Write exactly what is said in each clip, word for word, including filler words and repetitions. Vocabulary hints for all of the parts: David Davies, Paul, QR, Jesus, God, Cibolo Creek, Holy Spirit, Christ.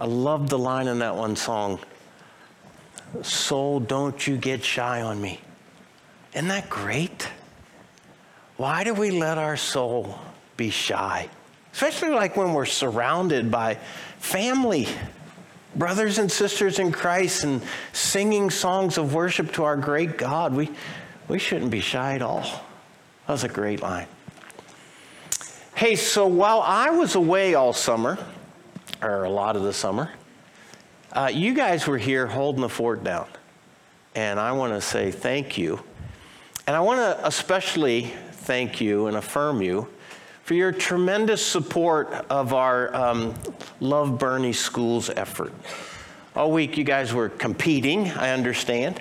I love the line in that one song. Soul, don't you get shy on me. Isn't that great? Why do we let our soul be shy? Especially like when we're surrounded by family, brothers and sisters in Christ, and singing songs of worship to our great God. We, we shouldn't be shy at all. That was a great line. Hey, so while I was away all summer, or a lot of the summer, uh, you guys were here holding the fort down. And I want to say thank you. And I want to especially thank you and affirm you for your tremendous support of our um, Love Bernie Schools effort. All week you guys were competing, I understand,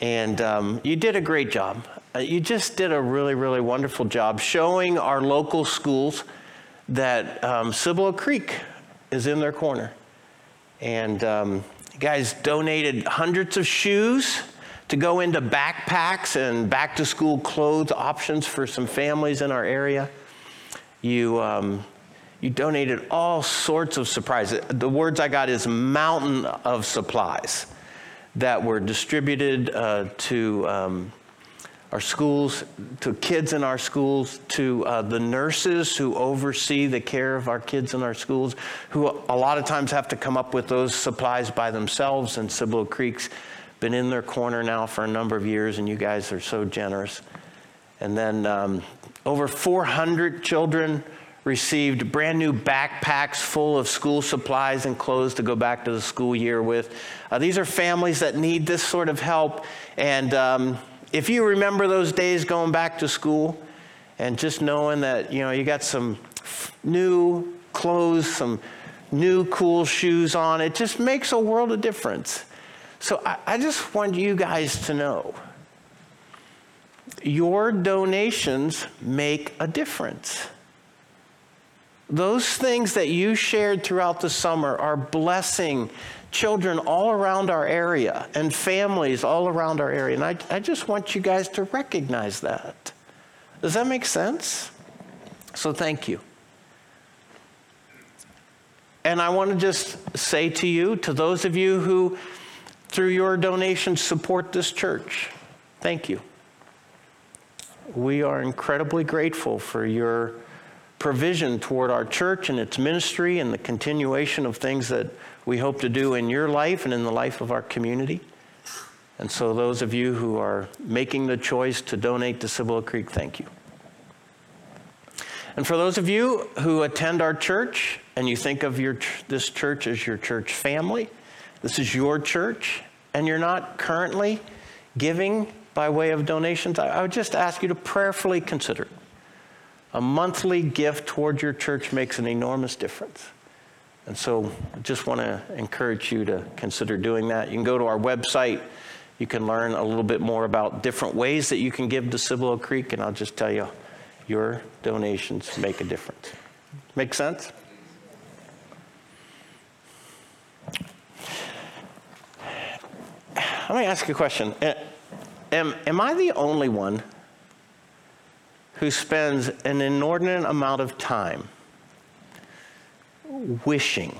and um, you did a great job. Uh, you just did a really, really wonderful job showing our local schools that um, Cibolo Creek is in their corner. And um, you guys donated hundreds of shoes to go into backpacks and back-to-school clothes options for some families in our area. You um, you donated all sorts of supplies. The words I got is mountain of supplies that were distributed uh, to um, our schools, to kids in our schools, to uh, the nurses who oversee the care of our kids in our schools, who a lot of times have to come up with those supplies by themselves. And Cibolo Creek's been in their corner now for a number of years, and you guys are so generous. And then um, over four hundred children received brand new backpacks full of school supplies and clothes to go back to the school year with. Uh, these are families that need this sort of help. And um, if you remember those days going back to school and just knowing that, you know, you got some new clothes, some new cool shoes on, it just makes a world of difference. So I, I just want you guys to know, your donations make a difference. Those things that you shared throughout the summer are blessing children all around our area and families all around our area. And I, I just want you guys to recognize that. Does that make sense? So thank you. And I want to just say to you, to those of you who, through your donations, support this church, thank you. We are incredibly grateful for your provision toward our church and its ministry and the continuation of things that we hope to do in your life and in the life of our community. And so those of you who are making the choice to donate to Cibolo Creek, thank you. And for those of you who attend our church and you think of your this church as your church family, this is your church, and you're not currently giving by way of donations, I would just ask you to prayerfully consider. A monthly gift toward your church makes an enormous difference. And so I just want to encourage you to consider doing that. You can go to our website. You can learn a little bit more about different ways that you can give to Cibolo Creek. And I'll just tell you, your donations make a difference. Make sense? Let me ask you a question. Am, am I the only one who spends an inordinate amount of time wishing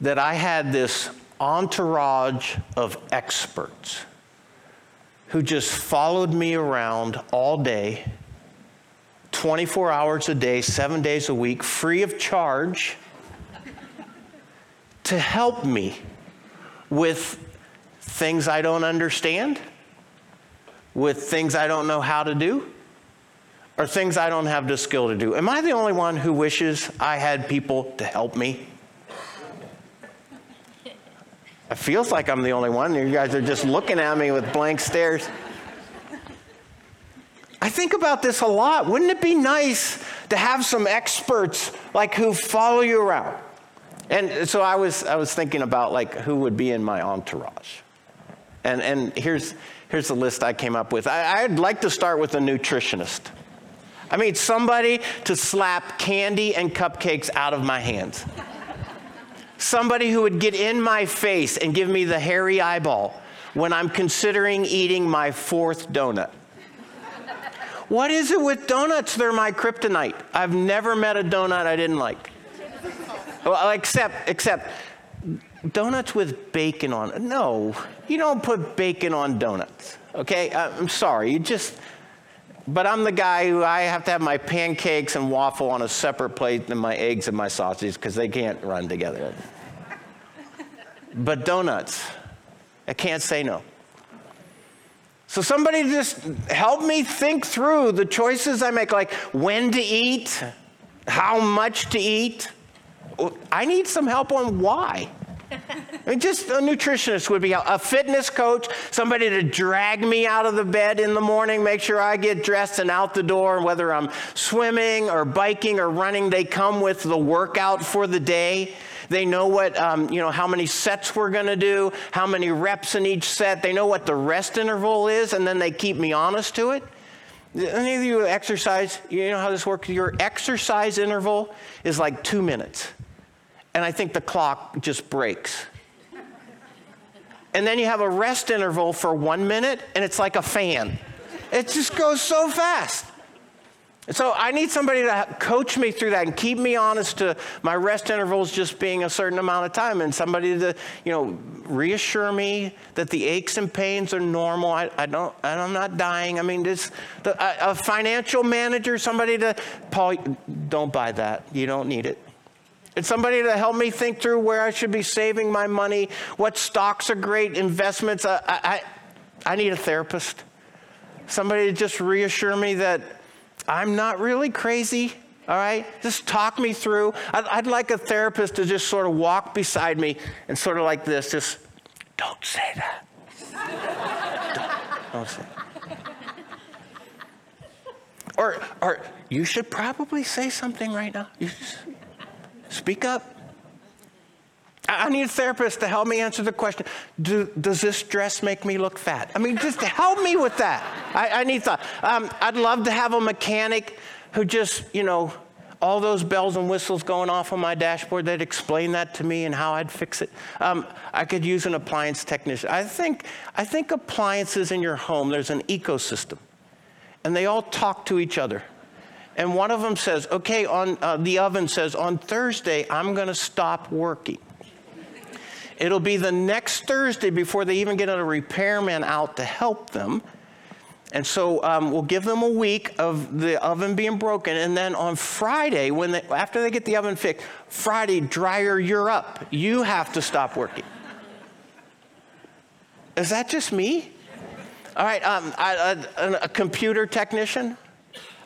that I had this entourage of experts who just followed me around all day, twenty-four hours a day, seven days a week, free of charge, to help me with things I don't understand, with things I don't know how to do, or things I don't have the skill to do? Am I the only one who wishes I had people to help me? It feels like I'm the only one. You guys are just looking at me with blank stares. I think about this a lot. Wouldn't it be nice to have some experts like who follow you around? And so I was I was thinking about like who would be in my entourage. And and here's here's the list I came up with. I, I'd like to start with a nutritionist. I mean, somebody to slap candy and cupcakes out of my hands. Somebody who would get in my face and give me the hairy eyeball when I'm considering eating my fourth donut. What is it with donuts? They're my kryptonite. I've never met a donut I didn't like. Well, except, except donuts with bacon on. No, you don't put bacon on donuts. Okay, I'm sorry. You just. But I'm the guy who I have to have my pancakes and waffle on a separate plate than my eggs and my sausages because they can't run together. But donuts, I can't say no. So somebody just help me think through the choices I make, like when to eat, how much to eat. I need some help on why. I mean, just a nutritionist would be a fitness coach, somebody to drag me out of the bed in the morning, make sure I get dressed and out the door. Whether I'm swimming or biking or running, they come with the workout for the day. They know what, um, you know, how many sets we're going to do, how many reps in each set. They know what the rest interval is, and then they keep me honest to it. Any of you exercise, you know how this works? Your exercise interval is like two minutes. And I think the clock just breaks. And then you have a rest interval for one minute, and it's like a fan. It just goes so fast. So I need somebody to coach me through that and keep me honest to my rest intervals just being a certain amount of time, and somebody to, you know, reassure me that the aches and pains are normal. I, I don't, I'm not dying. I mean, this, the, a financial manager, somebody to, Paul, don't buy that. You don't need it. It's somebody to help me think through where I should be saving my money, what stocks are great investments. I, I, I need a therapist. Somebody to just reassure me that I'm not really crazy, all right? Just talk me through. I'd, I'd like a therapist to just sort of walk beside me and sort of like this, just don't say that. don't, don't say that. Or, or you should probably say something right now. You should speak up. I, I need a therapist to help me answer the question, do, does this dress make me look fat? I mean, just help me with that. I, I need thought. Um, I'd love to have a mechanic who just, you know, all those bells and whistles going off on my dashboard, they'd explain that to me and how I'd fix it. Um, I could use an appliance technician. I think, I think appliances in your home, there's an ecosystem, and they all talk to each other. And one of them says, okay, on uh, the oven says, on Thursday, I'm going to stop working. It'll be the next Thursday before they even get a repairman out to help them. And so um, we'll give them a week of the oven being broken. And then on Friday, when they, after they get the oven fixed, Friday, dryer, you're up. You have to stop working. Is that just me? All right, um, I, I, a computer technician.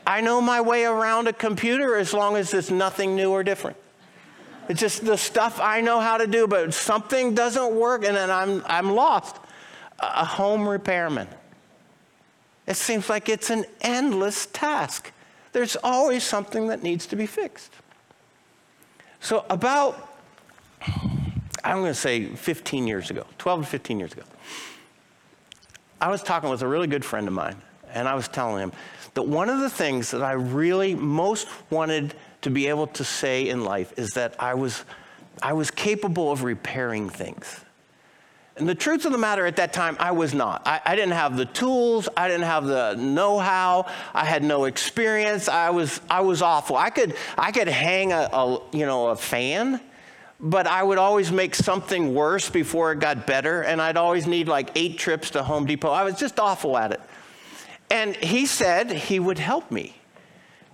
I know my way around a computer as long as it's nothing new or different. It's just the stuff I know how to do, but something doesn't work, and then I'm, I'm lost. A home repairman. It seems like it's an endless task. There's always something that needs to be fixed. So about, I'm going to say fifteen years ago, twelve to fifteen years ago, I was talking with a really good friend of mine, and I was telling him that one of the things that I really most wanted to be able to say in life is that I was, I was capable of repairing things. And the truth of the matter at that time, I was not. I, I didn't have the tools. I didn't have the know-how. I had no experience. I was, I was awful. I could, I could hang a, a, you know, a fan, but I would always make something worse before it got better. And I'd always need like eight trips to Home Depot. I was just awful at it. And he said he would help me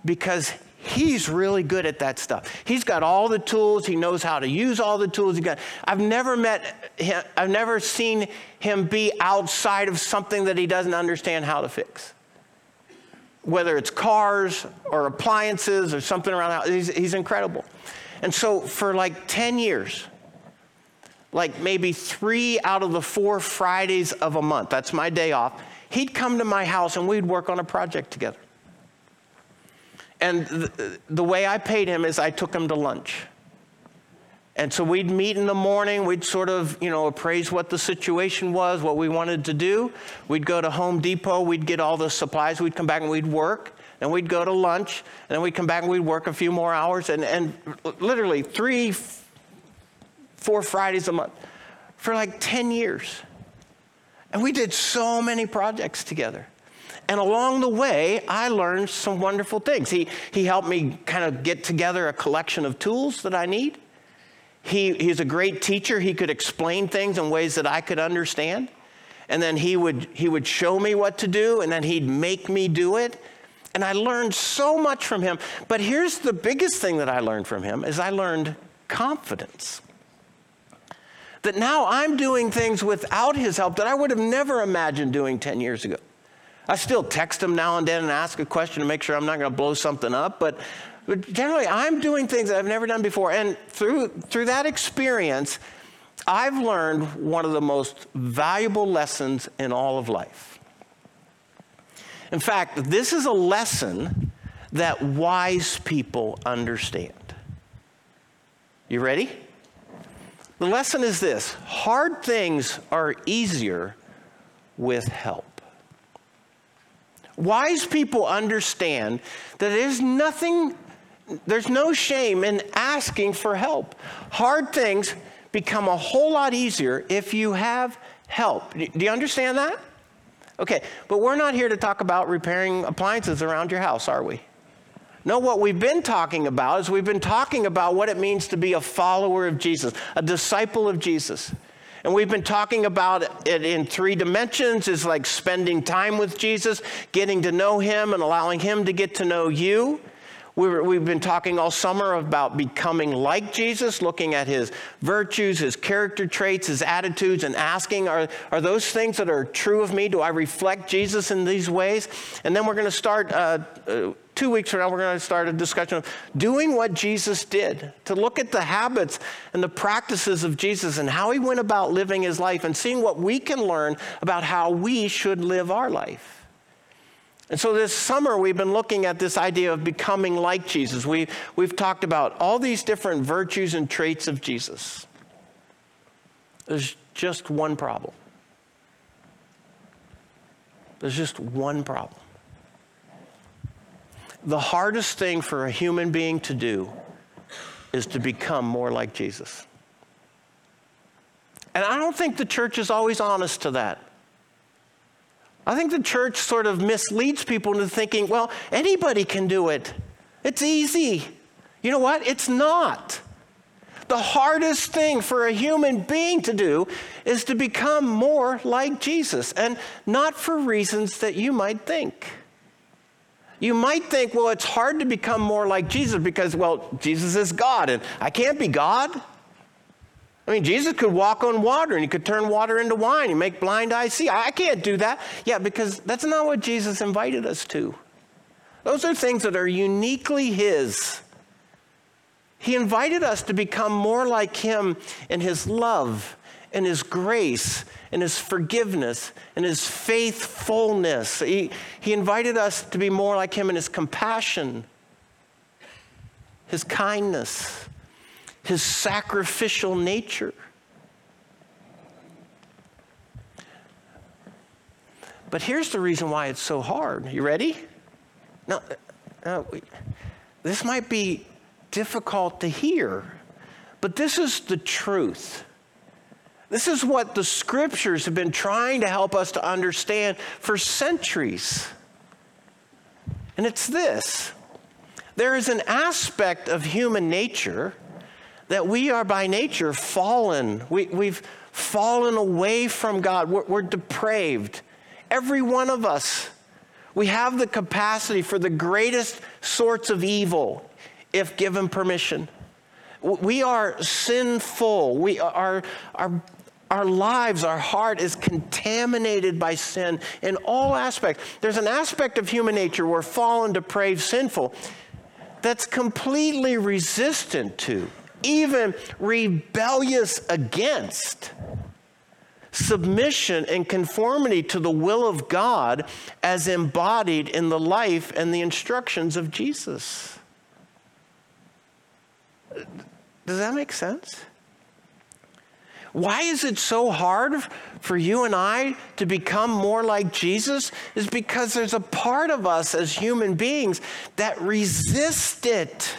because he's really good at that stuff. He's got all the tools. He knows how to use all the tools. He got. I've never met him. I've never seen him be outside of something that he doesn't understand how to fix. Whether it's cars or appliances or something around that, he's, he's incredible. And so for like ten years, like maybe three out of the four Fridays of a month, that's my day off, he'd come to my house and we'd work on a project together. And the, the way I paid him is I took him to lunch. And so we'd meet in the morning. We'd sort of, you know, appraise what the situation was, what we wanted to do. We'd go to Home Depot. We'd get all the supplies. We'd come back and we'd work. And we'd go to lunch. And then we'd come back and we'd work a few more hours. And, and literally three, four Fridays a month for like ten years. And we did so many projects together. And along the way, I learned some wonderful things. He, he helped me kind of get together a collection of tools that I need. He, he's a great teacher. He could explain things in ways that I could understand. And then he would, he would show me what to do, and then he'd make me do it. And I learned so much from him. But here's the biggest thing that I learned from him is I learned confidence. That now I'm doing things without his help that I would have never imagined doing ten years ago. I still text him now and then and ask a question to make sure I'm not going to blow something up. But, but generally, I'm doing things that I've never done before. And through through that experience, I've learned one of the most valuable lessons in all of life. In fact, this is a lesson that wise people understand. You ready? The lesson is this: hard things are easier with help. Wise people understand that there's nothing, there's no shame in asking for help. Hard things become a whole lot easier if you have help. Do you understand that? Okay, but we're not here to talk about repairing appliances around your house, are we? No, what we've been talking about is we've been talking about what it means to be a follower of Jesus, a disciple of Jesus. And we've been talking about it in three dimensions. It's like spending time with Jesus, getting to know him, and allowing him to get to know you. We were, we've been talking all summer about becoming like Jesus, looking at his virtues, his character traits, his attitudes, and asking, are, are those things that are true of me? Do I reflect Jesus in these ways? And then we're going to start, uh, uh, two weeks from now, we're going to start a discussion of doing what Jesus did, to look at the habits and the practices of Jesus and how he went about living his life and seeing what we can learn about how we should live our life. And so this summer, we've been looking at this idea of becoming like Jesus. We, we've talked about all these different virtues and traits of Jesus. There's just one problem. There's just one problem. The hardest thing for a human being to do is to become more like Jesus. And I don't think the church is always honest to that. I think the church sort of misleads people into thinking, well, anybody can do it. It's easy. You know what? It's not. The hardest thing for a human being to do is to become more like Jesus, and not for reasons that you might think. You might think, well, it's hard to become more like Jesus because, well, Jesus is God, and I can't be God. I mean, Jesus could walk on water, and he could turn water into wine and make blind eyes see. I can't do that. Yeah, because that's not what Jesus invited us to. Those are things that are uniquely his. He invited us to become more like him in his love, in his grace, in his forgiveness, in his faithfulness. He, he invited us to be more like him in his compassion, his kindness, his sacrificial nature. But here's the reason why it's so hard. You ready? Now, uh, this might be difficult to hear, but this is the truth. This is what the scriptures have been trying to help us to understand for centuries. And it's this: there is an aspect of human nature that we are by nature fallen. We, we've fallen away from God. We're, we're depraved. Every one of us. We have the capacity for the greatest sorts of evil if given permission. We are sinful. We are, our, our lives, our heart is contaminated by sin in all aspects. There's an aspect of human nature we're fallen, depraved, sinful that's completely resistant to, even rebellious against, submission and conformity to the will of God as embodied in the life and the instructions of Jesus. Does that make sense? Why is it so hard for you and I to become more like Jesus? Is because there's a part of us as human beings that resists it.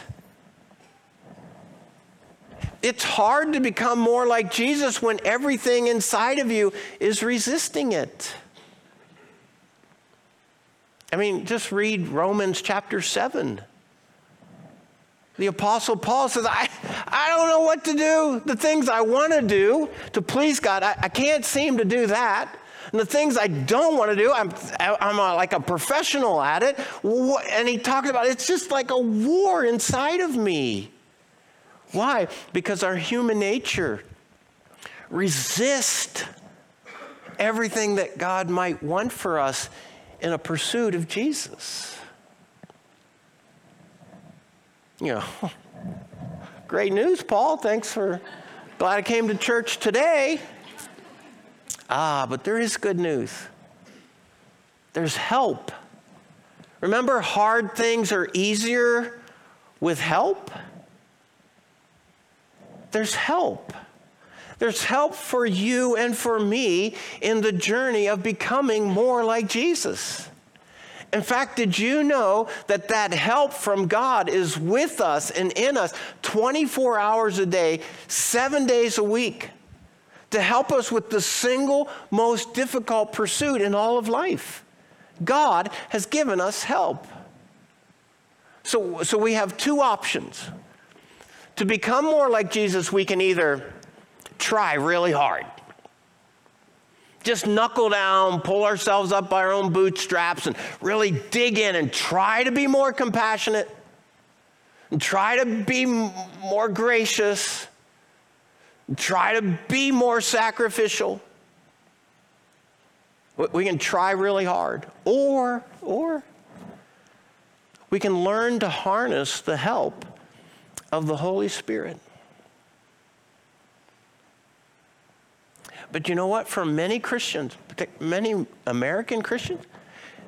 It's hard to become more like Jesus when everything inside of you is resisting it. I mean, just read Romans chapter seven. The Apostle Paul says, I, I don't know what to do. The things I want to do to please God, I, I can't seem to do that. And the things I don't want to do, I'm I'm a, like a professional at it. And he talked about it's just like a war inside of me. Why? Because our human nature resists everything that God might want for us in a pursuit of Jesus. You know, great news, Paul. Thanks for, glad I came to church today. Ah, but there is good news. There's help. Remember, hard things are easier with help? There's help. There's help for you and for me in the journey of becoming more like Jesus. In fact, did you know that that help from God is with us and in us twenty-four hours a day, seven days a week, to help us with the single most difficult pursuit in all of life? God has given us help. So, so we have two options. To become more like Jesus, we can either try really hard. Just knuckle down, pull ourselves up by our own bootstraps and really dig in and try to be more compassionate and try to be more gracious, and try to be more sacrificial. We can try really hard, or, or we can learn to harness the help of the Holy Spirit. But you know what? For many Christians, many American Christians,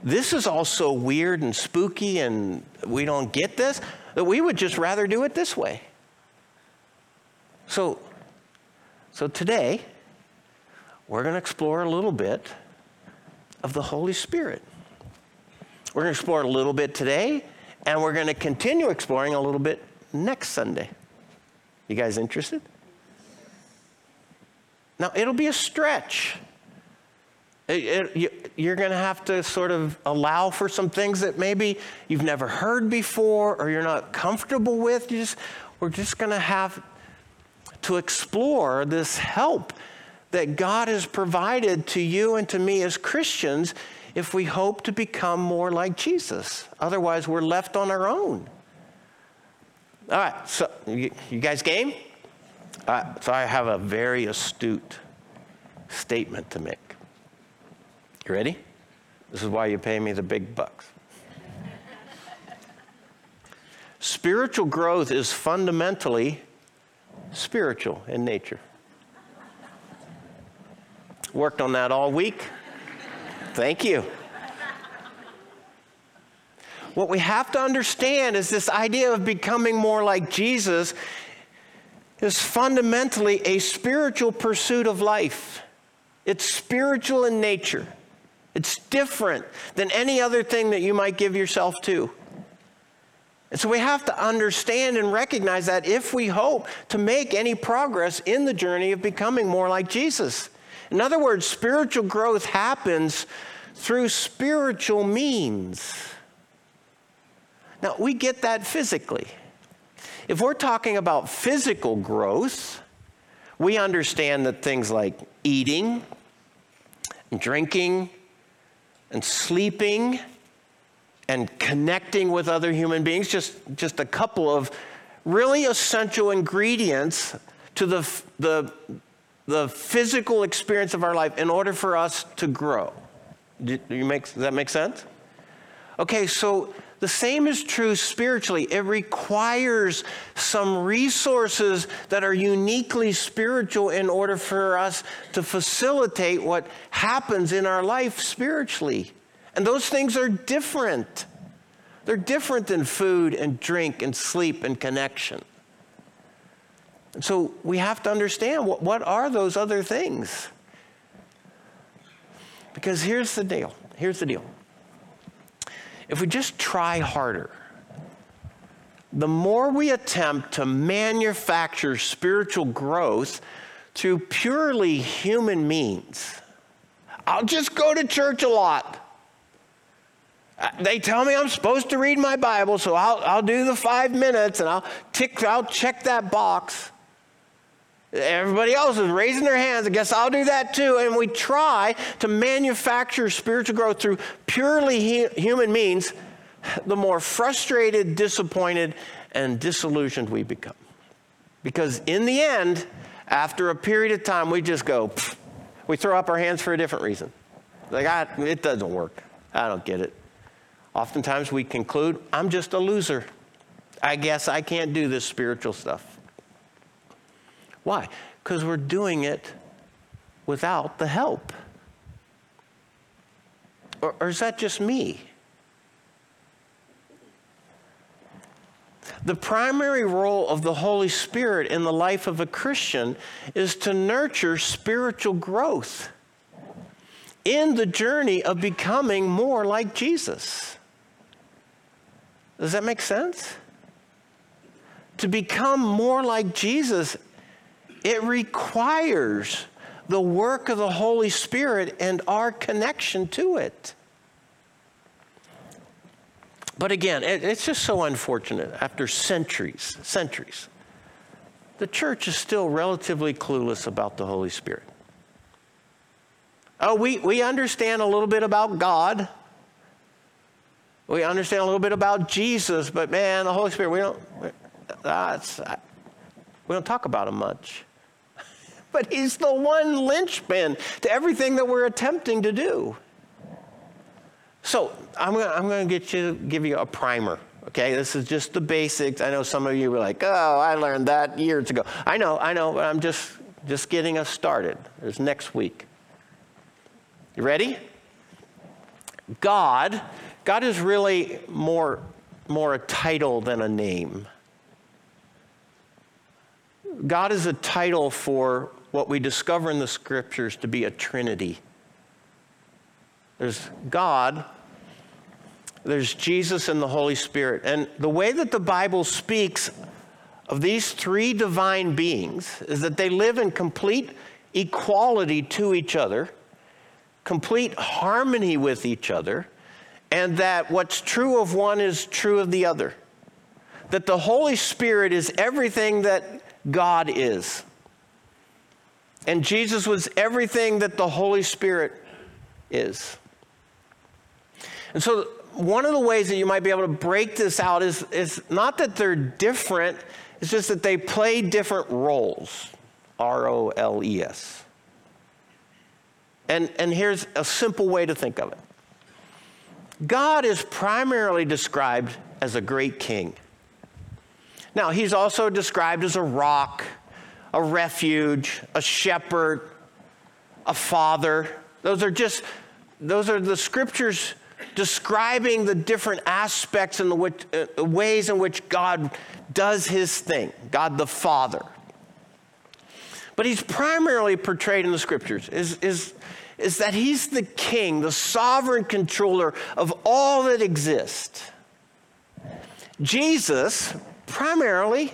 this is all so weird and spooky and we don't get this, that we would just rather do it this way. So, so today, we're going to explore a little bit of the Holy Spirit. We're going to explore a little bit today, and we're going to continue exploring a little bit next Sunday. You guys interested? Now, it'll be a stretch. It, it, you, you're going to have to sort of allow for some things that maybe you've never heard before or you're not comfortable with. You just, we're just going to have to explore this help that God has provided to you and to me as Christians if we hope to become more like Jesus. Otherwise, we're left on our own. All right, so you, you guys game? Uh, so I have a very astute statement to make. You ready? This is why you pay me the big bucks. Spiritual growth is fundamentally spiritual in nature. Worked on that all week. Thank you. What we have to understand is this idea of becoming more like Jesus is fundamentally a spiritual pursuit of life. It's spiritual in nature. It's different than any other thing that you might give yourself to. And so we have to understand and recognize that if we hope to make any progress in the journey of becoming more like Jesus. In other words, spiritual growth happens through spiritual means. Now, we get that physically. If we're talking about physical growth, we understand that things like eating, and drinking, and sleeping, and connecting with other human beings, just, just a couple of really essential ingredients to the, the, the physical experience of our life in order for us to grow. Do you make, does that make sense? Okay, so the same is true spiritually. It requires some resources that are uniquely spiritual in order for us to facilitate what happens in our life spiritually. And those things are different. They're different than food and drink and sleep and connection. And so we have to understand what, what are those other things? Because here's the deal. Here's the deal. If we just try harder, the more we attempt to manufacture spiritual growth through purely human means, I'll just go to church a lot. They tell me I'm supposed to read my Bible, so I'll, I'll do the five minutes and I'll tick, I'll check that box. Everybody else is raising their hands. I guess I'll do that too. And we try to manufacture spiritual growth through purely he, human means. The more frustrated, disappointed, and disillusioned we become. Because in the end, after a period of time, we just go, pfft, we throw up our hands for a different reason. Like, I, it doesn't work. I don't get it. Oftentimes we conclude, I'm just a loser. I guess I can't do this spiritual stuff. Why? Because we're doing it without the help. Or, or is that just me? The primary role of the Holy Spirit in the life of a Christian is to nurture spiritual growth in the journey of becoming more like Jesus. Does that make sense? To become more like Jesus, it requires the work of the Holy Spirit and our connection to it. But again, it, it's just so unfortunate. After centuries, centuries, the church is still relatively clueless about the Holy Spirit. Oh, we, we understand a little bit about God. We understand a little bit about Jesus, but man, the Holy Spirit, we don't, we, uh, it's, I, we don't talk about him much. But he's the one linchpin to everything that we're attempting to do. So I'm going I'm going to get you, give you a primer. Okay, this is just the basics. I know some of you were like, "Oh, I learned that years ago." I know, I know, but I'm just just getting us started. It's next week. You ready? God, God is really more more a title than a name. God is a title for what we discover in the scriptures to be a Trinity. There's God, there's Jesus, and the Holy Spirit. And the way that the Bible speaks of these three divine beings is that they live in complete equality to each other, complete harmony with each other, and that what's true of one is true of the other. That the Holy Spirit is everything that God is. And Jesus was everything that the Holy Spirit is. And so one of the ways that you might be able to break this out is, is not that they're different, it's just that they play different roles. R O L E S. And, and here's a simple way to think of it. God is primarily described as a great king. Now, he's also described as a rock, a refuge, a shepherd, a father. Those are just, those are the scriptures describing the different aspects and the which, uh, ways in which God does his thing, God the Father. But he's primarily portrayed in the scriptures is, is, is that he's the king, the sovereign controller of all that exists. Jesus, primarily,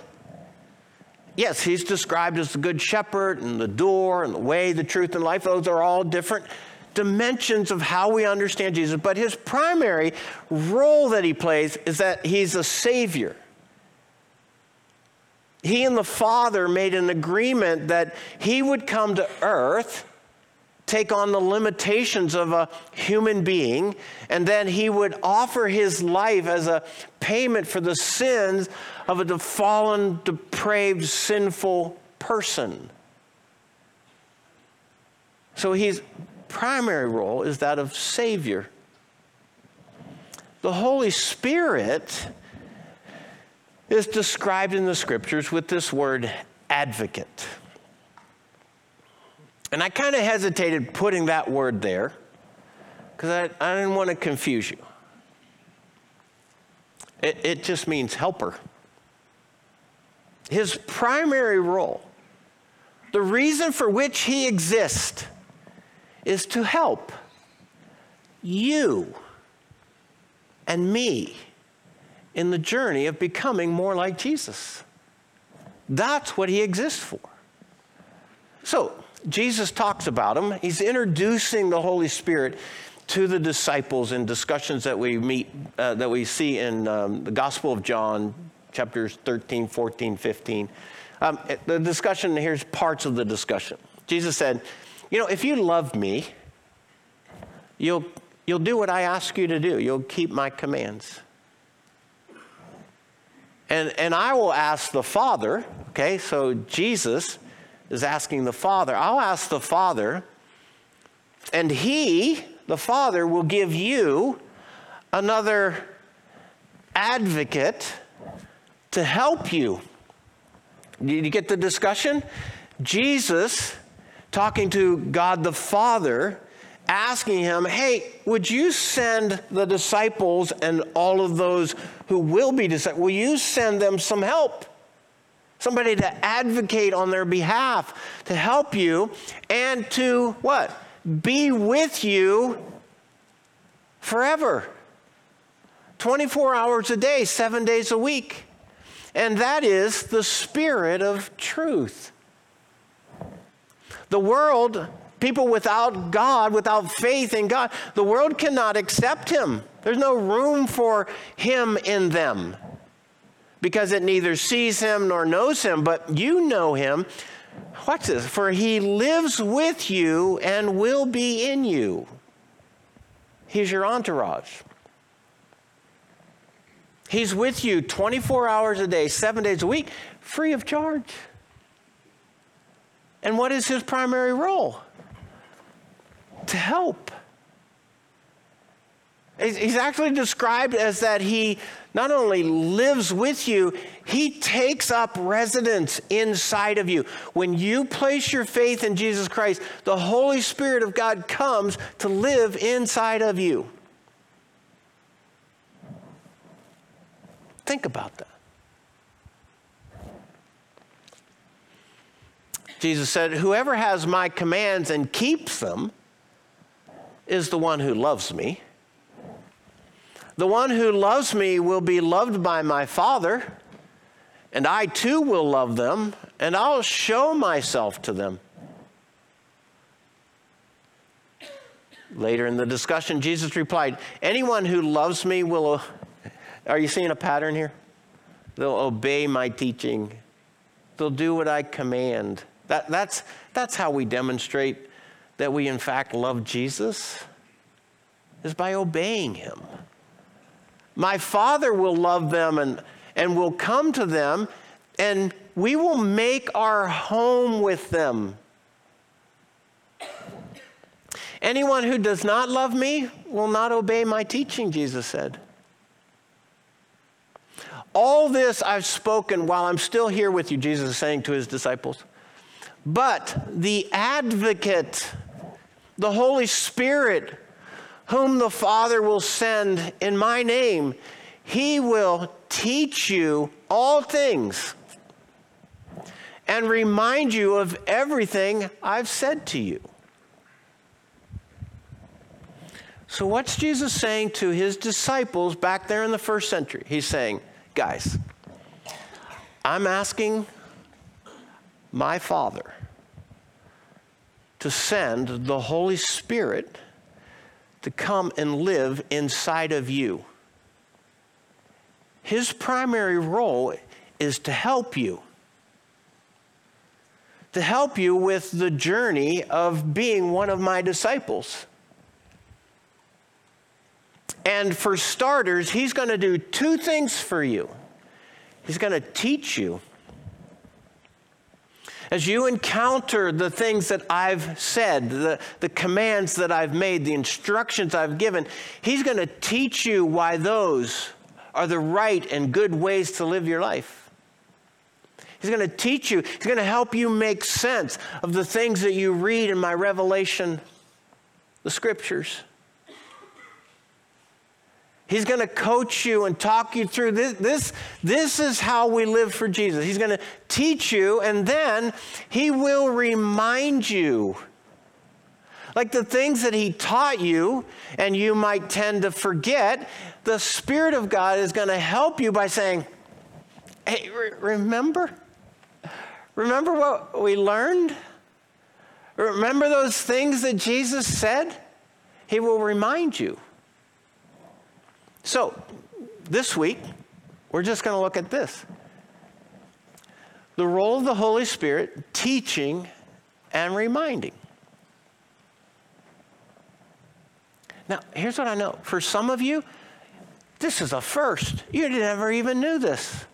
yes, he's described as the good shepherd and the door and the way, the truth, and life. Those are all different dimensions of how we understand Jesus. But his primary role that he plays is that he's a savior. He and the Father made an agreement that he would come to earth, take on the limitations of a human being, and then he would offer his life as a payment for the sins of a fallen, depraved, sinful person. So his primary role is that of Savior. The Holy Spirit is described in the scriptures with this word advocate. And I kind of hesitated putting that word there because I, I didn't want to confuse you. It, it just means helper. His primary role, the reason for which he exists, is to help you and me in the journey of becoming more like Jesus. That's what he exists for. So, Jesus talks about him. He's introducing the Holy Spirit to the disciples in discussions that we meet, uh, that we see in um, the Gospel of John, chapters thirteen, fourteen, fifteen. Um, the discussion, here's parts of the discussion. Jesus said, you know, if you love me, you'll, you'll do what I ask you to do. You'll keep my commands. And, and I will ask the Father, okay, so Jesus is asking the Father. I'll ask the Father, and he, the Father, will give you another advocate to help you. Did you get the discussion? Jesus talking to God the Father, asking him, hey, would you send the disciples and all of those who will be disciples, will you send them some help? Somebody to advocate on their behalf, to help you, and to what? Be with you forever. twenty-four hours a day, seven days a week. And that is the Spirit of truth. The world, people without God, without faith in God, the world cannot accept him. There's no room for him in them because it neither sees him nor knows him, but you know him. Watch this. For he lives with you and will be in you. He's your entourage. He's with you twenty-four hours a day, seven days a week, free of charge. And what is his primary role? To help. He's actually described as that he not only lives with you, he takes up residence inside of you. When you place your faith in Jesus Christ, the Holy Spirit of God comes to live inside of you. Think about that. Jesus said, whoever has my commands and keeps them is the one who loves me. The one who loves me will be loved by my Father, and I too will love them, and I'll show myself to them. Later in the discussion, Jesus replied, anyone who loves me will, are you seeing a pattern here? They'll obey my teaching. They'll do what I command. That, that's, that's how we demonstrate that we in fact love Jesus, is by obeying him. My Father will love them and, and will come to them, and we will make our home with them. Anyone who does not love me will not obey my teaching, Jesus said. All this I've spoken while I'm still here with you, Jesus is saying to his disciples. But the advocate, the Holy Spirit, whom the Father will send in my name, he will teach you all things and remind you of everything I've said to you. So what's Jesus saying to his disciples back there in the first century? He's saying, guys, I'm asking my Father to send the Holy Spirit to come and live inside of you. His primary role is to help you. To help you with the journey of being one of my disciples. And for starters, he's going to do two things for you. He's going to teach you. As you encounter the things that I've said, the, the commands that I've made, the instructions I've given, he's going to teach you why those are the right and good ways to live your life. He's going to teach you. He's going to help you make sense of the things that you read in my revelation, the scriptures. He's going to coach you and talk you through this. This, this is how we live for Jesus. He's going to teach you, and then he will remind you. Like the things that he taught you and you might tend to forget, the Spirit of God is going to help you by saying, hey, re- remember? Remember what we learned? Remember those things that Jesus said? He will remind you. So, this week, we're just going to look at this. The role of the Holy Spirit, teaching and reminding. Now, here's what I know. For some of you, this is a first. You never even knew this.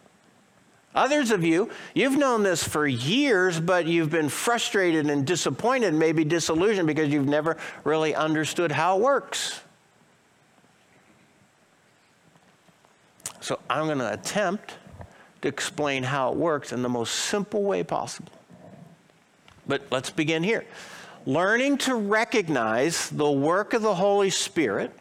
Others of you, you've known this for years, but you've been frustrated and disappointed, maybe disillusioned, because you've never really understood how it works. So I'm going to attempt to explain how it works in the most simple way possible. But let's begin here. Learning to recognize the work of the Holy Spirit,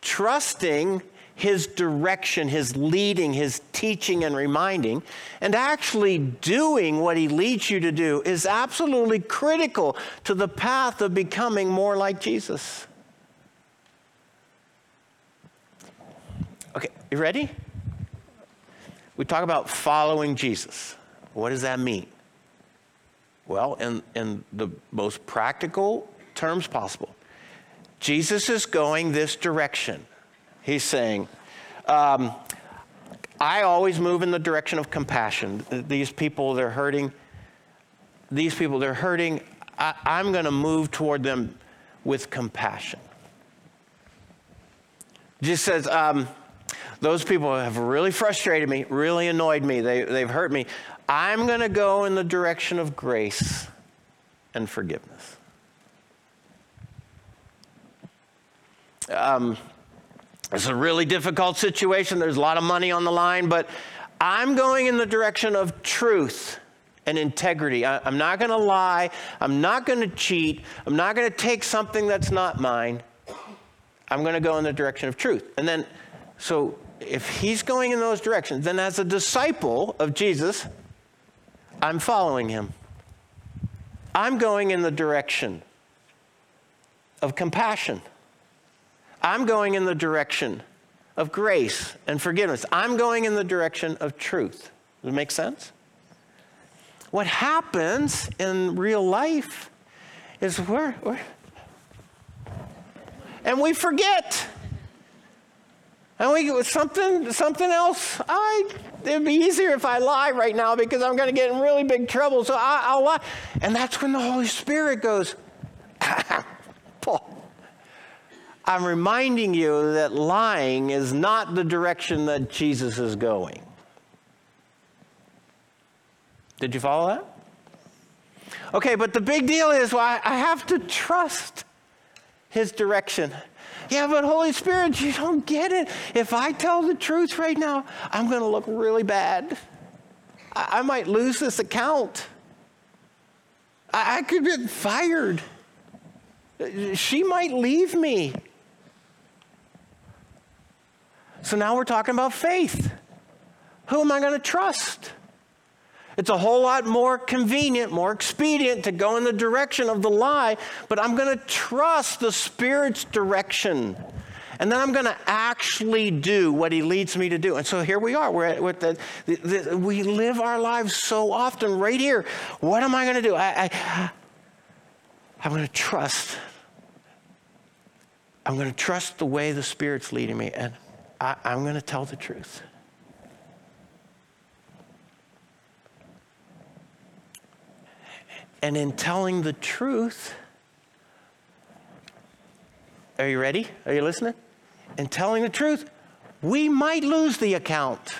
trusting His direction, His leading, His teaching and reminding, and actually doing what He leads you to do is absolutely critical to the path of becoming more like Jesus. Okay, you ready? We talk about following Jesus. What does that mean? Well, in, in the most practical terms possible, Jesus is going this direction. He's saying, um, I always move in the direction of compassion. These people, they're hurting. These people, they're hurting. I, I'm going to move toward them with compassion. Jesus says, um, those people have really frustrated me, really annoyed me. They, they've hurt me. I'm going to go in the direction of grace and forgiveness. Um, it's a really difficult situation. There's a lot of money on the line, but I'm going in the direction of truth and integrity. I, I'm not going to lie. I'm not going to cheat. I'm not going to take something that's not mine. I'm going to go in the direction of truth. And then, so if he's going in those directions, then as a disciple of Jesus, I'm following him. I'm going in the direction of compassion. I'm going in the direction of grace and forgiveness. I'm going in the direction of truth. Does it make sense? What happens in real life is we're, we're and we forget. And we get something, something else. I, it'd be easier if I lie right now because I'm going to get in really big trouble. So I, I'll lie. And that's when the Holy Spirit goes, Paul, I'm reminding you that lying is not the direction that Jesus is going. Did you follow that? Okay, but the big deal is, well, I, I have to trust His direction. Yeah, but Holy Spirit, you don't get it. If I tell the truth right now, I'm going to look really bad. I, I might lose this account. I, I could get fired. She might leave me. So now we're talking about faith. Who am I going to trust? It's a whole lot more convenient, more expedient to go in the direction of the lie, but I'm going to trust the Spirit's direction. And then I'm going to actually do what He leads me to do. And so here we are. We're at, we're at the, the, the, we live our lives so often right here. What am I going to do? I, I, I'm going to trust. I'm going to trust the way the Spirit's leading me, and I, I'm going to tell the truth. And in telling the truth, are you ready? Are you listening? In telling the truth, we might lose the account.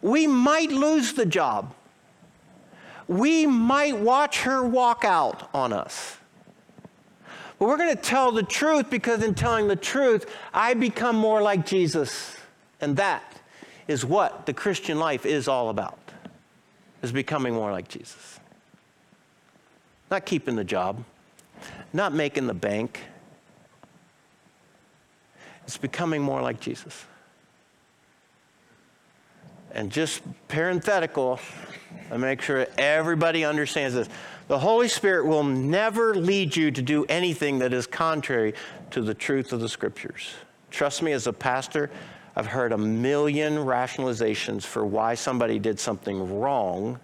We might lose the job. We might watch her walk out on us. But we're going to tell the truth, because in telling the truth, I become more like Jesus. And that is what the Christian life is all about, is becoming more like Jesus. Not keeping the job, not making the bank. It's becoming more like Jesus. And just parenthetical, I make sure everybody understands this. The Holy Spirit will never lead you to do anything that is contrary to the truth of the Scriptures. Trust me, as a pastor, I've heard a million rationalizations for why somebody did something wrong,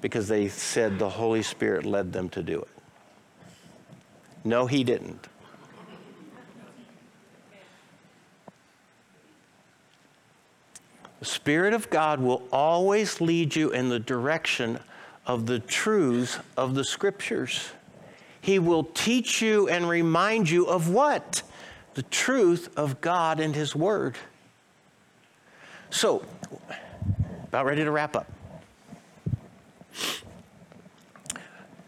because they said the Holy Spirit led them to do it. No, he didn't. The Spirit of God will always lead you in the direction of the truths of the Scriptures. He will teach you and remind you of what? The truth of God and His Word. So, about ready to wrap up.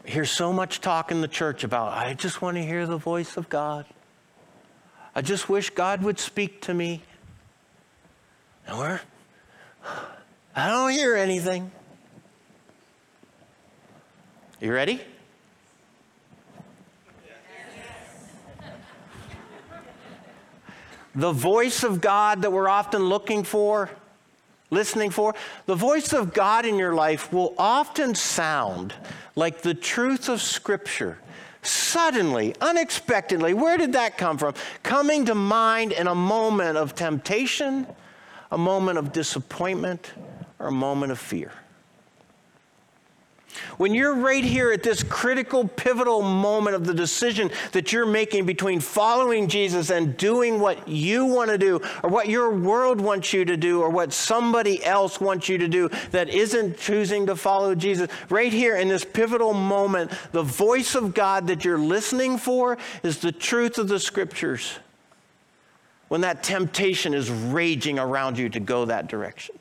Here's so much talk in the church about, I just want to hear the voice of God. I just wish God would speak to me. And we're... I don't hear anything. You ready? Yes. The voice of God that we're often looking for, listening for, the voice of God in your life will often sound like the truth of Scripture. Suddenly, unexpectedly, where did that come from? Coming to mind in a moment of temptation, a moment of disappointment, or a moment of fear. When you're right here at this critical, pivotal moment of the decision that you're making between following Jesus and doing what you want to do, or what your world wants you to do, or what somebody else wants you to do that isn't choosing to follow Jesus, right here in this pivotal moment, the voice of God that you're listening for is the truth of the Scriptures. When that temptation is raging around you to go that direction.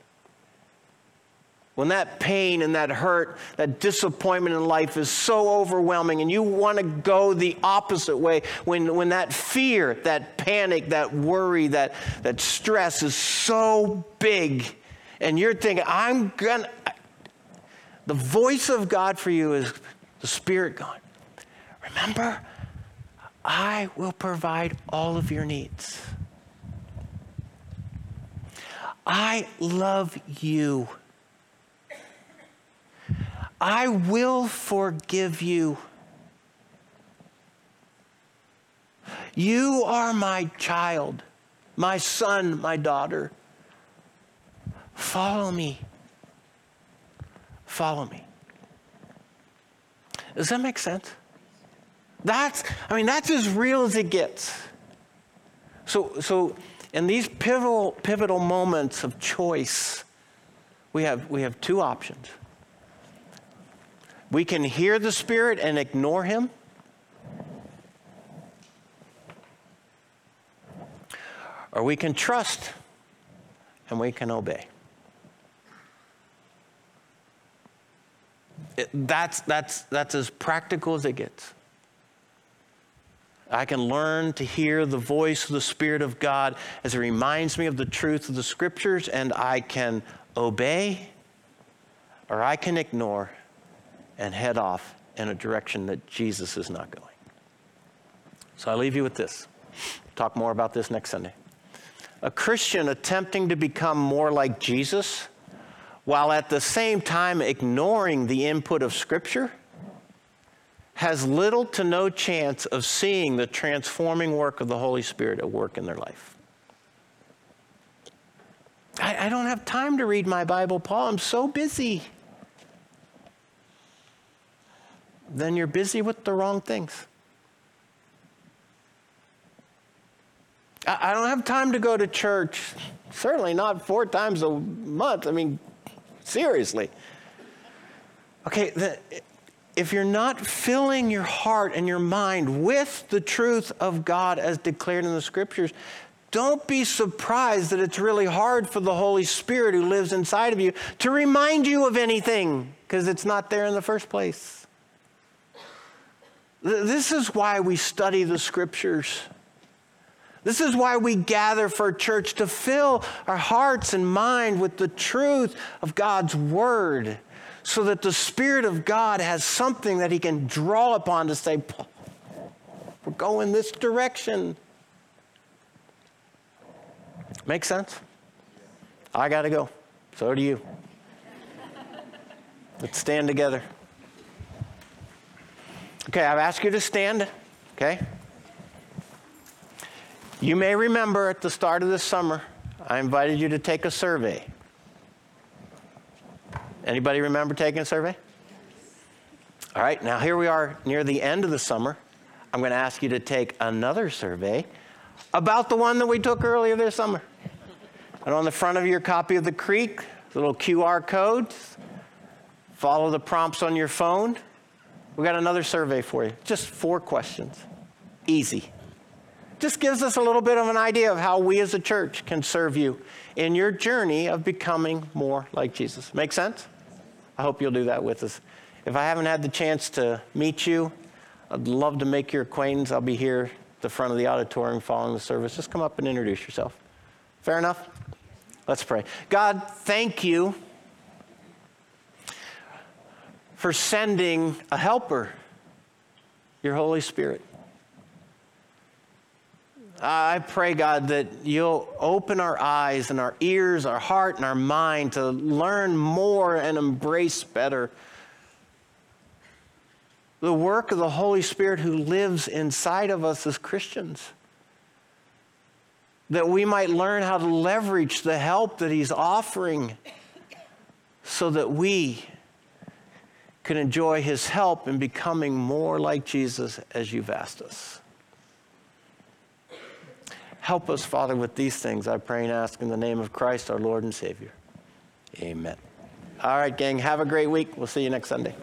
When that pain and that hurt, that disappointment in life is so overwhelming and you want to go the opposite way. When, when that fear, that panic, that worry, that, that stress is so big and you're thinking, I'm going to... The voice of God for you is the Spirit going, remember, I will provide all of your needs. I love you. I will forgive you. You are my child, my son, my daughter. Follow me. Follow me. Does that make sense? That's, I mean, that's as real as it gets. So, so. In these pivotal, pivotal moments of choice, we have, we have two options. We can hear the Spirit and ignore Him. Or we can trust and we can obey. It, that's, that's, that's as practical as it gets. I can learn to hear the voice of the Spirit of God as it reminds me of the truth of the Scriptures, and I can obey, or I can ignore and head off in a direction that Jesus is not going. So I leave you with this. We'll talk more about this next Sunday. A Christian attempting to become more like Jesus while at the same time ignoring the input of Scripture has little to no chance of seeing the transforming work of the Holy Spirit at work in their life. I, I don't have time to read my Bible, Paul. I'm so busy. Then you're busy with the wrong things. I, I don't have time to go to church. Certainly not four times a month. I mean, seriously. Okay, the... If you're not filling your heart and your mind with the truth of God as declared in the Scriptures, don't be surprised that it's really hard for the Holy Spirit who lives inside of you to remind you of anything because it's not there in the first place. This is why we study the Scriptures. This is why we gather for church, to fill our hearts and mind with the truth of God's Word, so that the Spirit of God has something that He can draw upon to say, we're going this direction. Make sense? I got to go. So do you. Let's stand together. Okay, I've asked you to stand. Okay? You may remember at the start of this summer, I invited you to take a survey. Anybody remember taking a survey? All right, now here we are near the end of the summer. I'm going to ask you to take another survey about the one that we took earlier this summer. And on the front of your copy of The Creek, little Q R codes. Follow the prompts on your phone. We got another survey for you. Just four questions. Easy. Just gives us a little bit of an idea of how we as a church can serve you in your journey of becoming more like Jesus. Make sense? I hope you'll do that with us. If I haven't had the chance to meet you, I'd love to make your acquaintance. I'll be here at the front of the auditorium following the service. Just come up and introduce yourself. Fair enough? Let's pray. God, thank you for sending a helper, your Holy Spirit. I pray, God, that you'll open our eyes and our ears, our heart and our mind to learn more and embrace better the work of the Holy Spirit who lives inside of us as Christians, that we might learn how to leverage the help that he's offering so that we can enjoy his help in becoming more like Jesus as you've asked us. Help us, Father, with these things, I pray and ask in the name of Christ, our Lord and Savior. Amen. All right, gang, have a great week. We'll see you next Sunday.